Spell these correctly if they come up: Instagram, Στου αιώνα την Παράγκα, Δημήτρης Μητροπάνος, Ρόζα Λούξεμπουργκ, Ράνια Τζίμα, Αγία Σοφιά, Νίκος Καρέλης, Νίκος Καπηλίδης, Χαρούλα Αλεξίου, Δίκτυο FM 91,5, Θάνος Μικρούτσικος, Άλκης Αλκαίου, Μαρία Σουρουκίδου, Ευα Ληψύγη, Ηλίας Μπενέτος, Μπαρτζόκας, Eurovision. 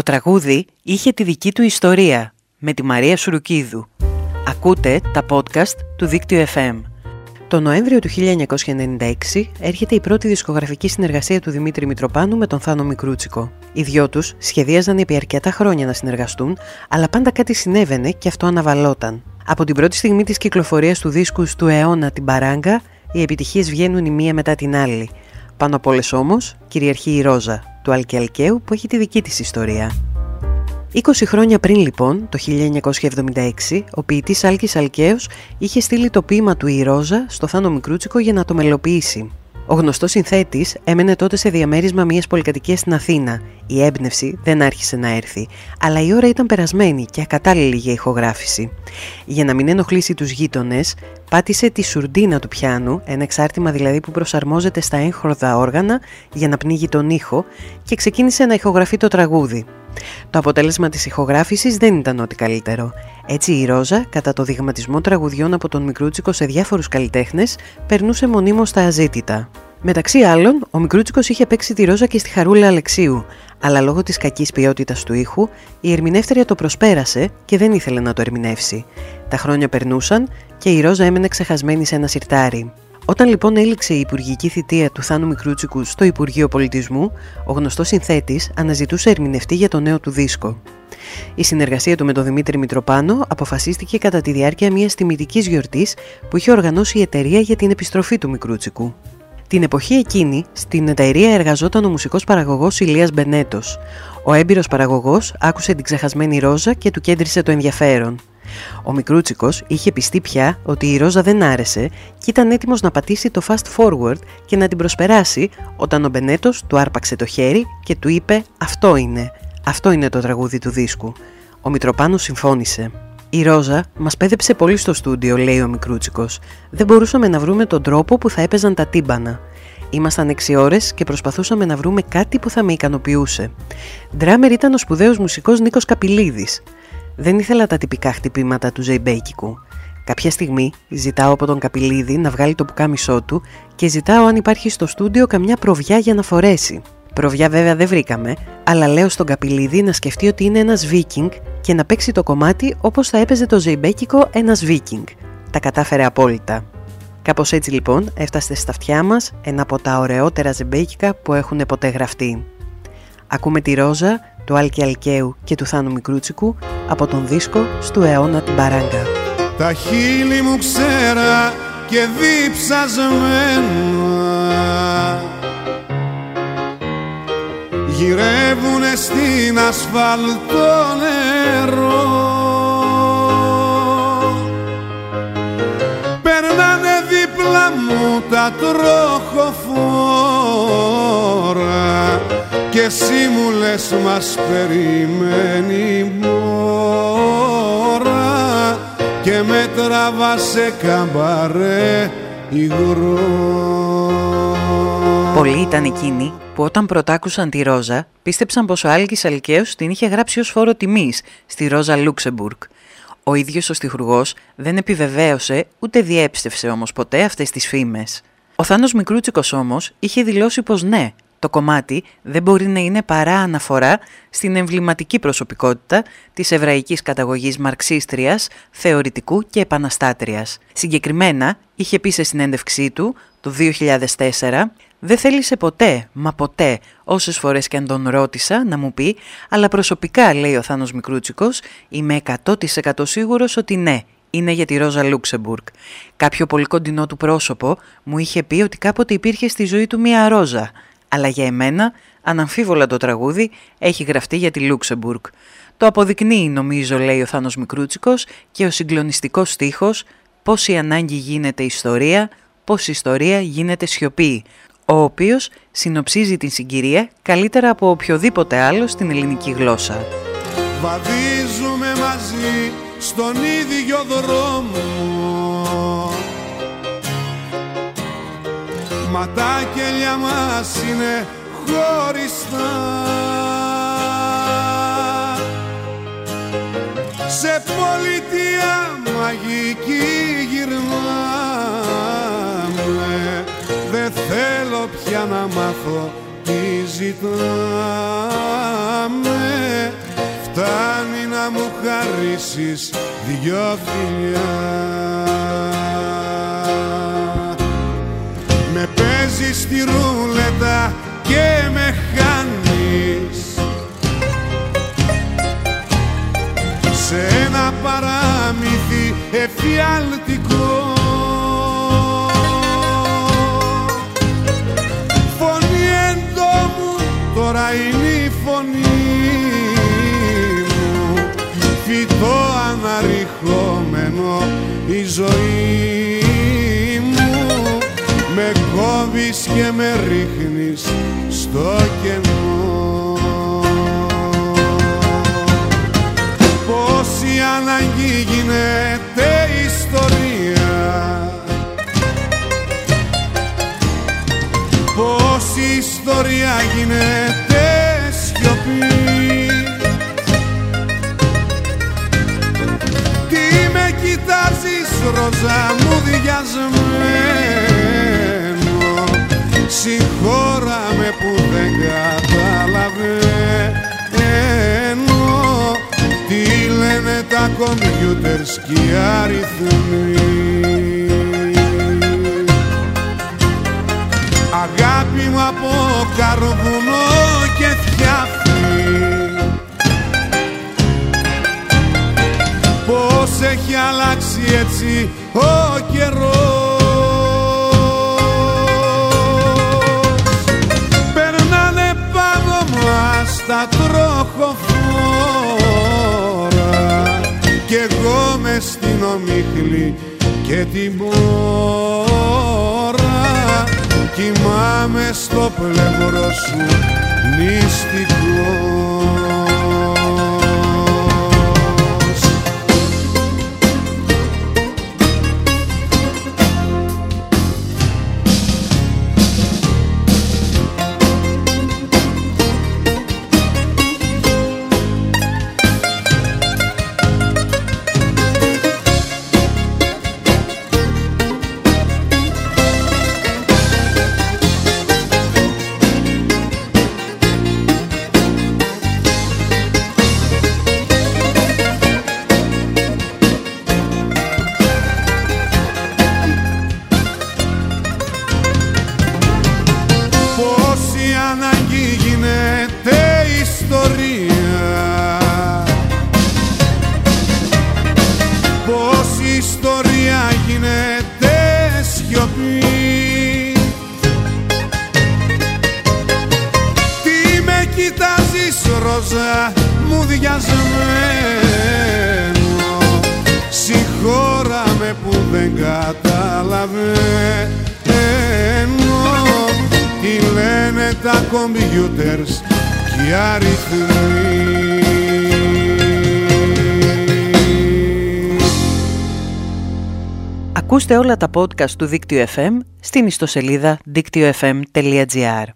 Το τραγούδι είχε τη δική του ιστορία με τη Μαρία Σουρουκίδου. Ακούτε τα podcast του Δίκτυο FM. Το Νοέμβριο του 1996 έρχεται η πρώτη δισκογραφική συνεργασία του Δημήτρη Μητροπάνου με τον Θάνο Μικρούτσικο. Οι δυο τους σχεδίαζαν επί αρκετά χρόνια να συνεργαστούν, αλλά πάντα κάτι συνέβαινε και αυτό αναβαλόταν. Από την πρώτη στιγμή της κυκλοφορίας του δίσκου «Στου αιώνα την Παράγκα», οι επιτυχίες βγαίνουν η μία μετά την άλλη. Πάνω απ' όλες όμως κυριαρχεί η Ρόζα, του Άλκη Αλκαίου, που έχει τη δική της ιστορία. 20 χρόνια πριν λοιπόν, το 1976, ο ποιητής Άλκης Αλκαίος είχε στείλει το ποίημα του «Η Ρόζα» στο Θάνο Μικρούτσικο για να το μελοποιήσει. Ο γνωστός συνθέτης έμενε τότε σε διαμέρισμα μιας πολυκατοικίας στην Αθήνα. Η έμπνευση δεν άρχισε να έρθει, αλλά η ώρα ήταν περασμένη και ακατάλληλη για ηχογράφηση. Για να μην ενοχλήσει τους γείτονες, πάτησε τη σουρντίνα του πιάνου, ένα εξάρτημα δηλαδή που προσαρμόζεται στα έγχορδα όργανα για να πνίγει τον ήχο, και ξεκίνησε να ηχογραφεί το τραγούδι. Το αποτέλεσμα της ηχογράφησης δεν ήταν ό,τι καλύτερο. Έτσι η Ρόζα, κατά το δειγματισμό τραγουδιών από τον Μικρούτσικο σε διάφορους καλλιτέχνες, περνούσε μονίμως στα αζήτητα. Μεταξύ άλλων, ο Μικρούτσικος είχε παίξει τη Ρόζα και στη Χαρούλα Αλεξίου, αλλά λόγω της κακής ποιότητας του ήχου, η ερμηνεύτρια το προσπέρασε και δεν ήθελε να το ερμηνεύσει. Τα χρόνια περνούσαν και η Ρόζα έμενε ξεχασμένη σε ένα συρτάρι. Όταν λοιπόν έληξε η υπουργική θητεία του Θάνου Μικρούτσικου στο Υπουργείο Πολιτισμού, ο γνωστός συνθέτης αναζητούσε ερμηνευτή για το νέο του δίσκο. Η συνεργασία του με τον Δημήτρη Μητροπάνο αποφασίστηκε κατά τη διάρκεια μιας τιμητικής γιορτής που είχε οργανώσει η εταιρεία για την επιστροφή του Μικρούτσικου. Την εποχή εκείνη, στην εταιρεία εργαζόταν ο μουσικός παραγωγός Ηλίας Μπενέτος. Ο έμπειρος παραγωγός άκουσε την ξεχασμένη Ρόζα και του κέντρισε το ενδιαφέρον. Ο Μικρούτσικος είχε πιστεί πια ότι η Ρόζα δεν άρεσε και ήταν έτοιμος να πατήσει το fast forward και να την προσπεράσει, όταν ο Μπενέτος του άρπαξε το χέρι και του είπε «Αυτό είναι το τραγούδι του δίσκου». Ο Μητροπάνος συμφώνησε. «Η Ρόζα μας πέδεψε πολύ στο στούντιο», λέει ο Μικρούτσικος. «Δεν μπορούσαμε να βρούμε τον τρόπο που θα έπαιζαν τα τύμπανα. Ήμασταν 6 ώρες και προσπαθούσαμε να βρούμε κάτι που θα με ικανοποιούσε. Ντράμερ ήταν ο σπουδαίος μουσικός Νίκος Καπηλίδης. Δεν ήθελα τα τυπικά χτυπήματα του ζεϊμπέκικου. Κάποια στιγμή ζητάω από τον Καπηλίδη να βγάλει το πουκάμισό του και ζητάω αν υπάρχει στο στούντιο καμιά προβιά για να φορέσει. Προβιά βέβαια δεν βρήκαμε, αλλά λέω στον Καπηλίδη να σκεφτεί ότι είναι ένας Βίκινγκ και να παίξει το κομμάτι όπως θα έπαιζε το ζεϊμπέκικο ένας Βίκινγκ. Τα κατάφερε απόλυτα. Κάπως έτσι λοιπόν έφτασε στα αυτιά μας ένα από τα ωραιότερα ζεϊμπέκικα που έχουν ποτέ γραφτεί. Ακούμε τη Ρόζα, του Άλκη Αλκαίου και του Θάνου Μικρούτσικου, από τον δίσκο «Στου αιώνα την Παράγκα». Τα χείλη μου ξέρα και διψασμένα γυρεύουνε στην ασφαλτό νερό. Περνάνε δίπλα μου τα τροχοφόρα και εσύ μου λες μας περιμένει μόρα και με τραβά σε καμπαρέ υγρό. Πολλοί ήταν εκείνοι που όταν πρωτάκουσαν τη Ρόζα πίστεψαν πως ο Άλκης Αλκαίος την είχε γράψει ως φόρο τιμής στη Ρόζα Λούξεμπουργκ. Ο ίδιος ο στιχουργός δεν επιβεβαίωσε ούτε διέψευσε όμως ποτέ αυτές τις φήμες. Ο Θάνος Μικρούτσικος όμως είχε δηλώσει πως ναι, το κομμάτι δεν μπορεί να είναι παρά αναφορά στην εμβληματική προσωπικότητα της εβραϊκής καταγωγής μαρξίστριας, θεωρητικού και επαναστάτριας. Συγκεκριμένα, είχε πει σε συνέντευξή του το 2004, «Δεν θέλησε ποτέ, μα ποτέ, όσες φορές και αν τον ρώτησα να μου πει, αλλά προσωπικά», λέει ο Θάνος Μικρούτσικος, «είμαι 100% σίγουρος ότι ναι, είναι για τη Ρόζα Λούξεμπουργκ. Κάποιο πολύ κοντινό του πρόσωπο μου είχε πει ότι κάποτε υπήρχε στη ζωή του μία Ρόζα. Αλλά για εμένα, αναμφίβολα το τραγούδι έχει γραφτεί για τη Λούξεμπουργκ. Το αποδεικνύει, νομίζω», λέει ο Θάνος Μικρούτσικος, «και ο συγκλονιστικός στίχος «Πώς η ανάγκη γίνεται ιστορία, πώς η ιστορία γίνεται σιωπή», ο οποίος συνοψίζει την συγκυρία καλύτερα από οποιοδήποτε άλλο στην ελληνική γλώσσα. Βαδίζουμε μαζί στον ίδιο δρόμο, μα τα κελιά μας είναι χωριστά. Σε πολιτεία μαγική γυρνάμε, δεν θέλω πια να μάθω τι ζητάμε, χαρίσεις δυο φιλιά. Με παίζεις στη ρούλετα και με χάνεις σε ένα παραμύθι εφιαλτικό. Φωνή εντόμου, τώρα είναι η φωνή μου, φυτό αναρριχόμενο η ζωή μου. Με κόβεις και με ρίχνεις στο κενό. Πόση αναγκή γίνεται ιστορία, πόση ιστορία γίνεται σιωπή. Τι με κοιτάζεις ρόζα μου διασμένο, συγχώρα με που δεν καταλαβαίνω τι λένε τα κομπιούτερς και οι αριθμοί. Αγάπη μου από καρβουνό και θιάφι, πώς έχει αλλάξει έτσι ο καιρός. Περνάνε πάνω μας τα τροχοφόρα κι εγώ μες στην ομίχλη και την πόρα κοιμάμαι στο πλευρό σου νηστικός. Ακούστε όλα τα podcast του Δίκτυο FM στην ιστοσελίδα δίκτυοfm.gr.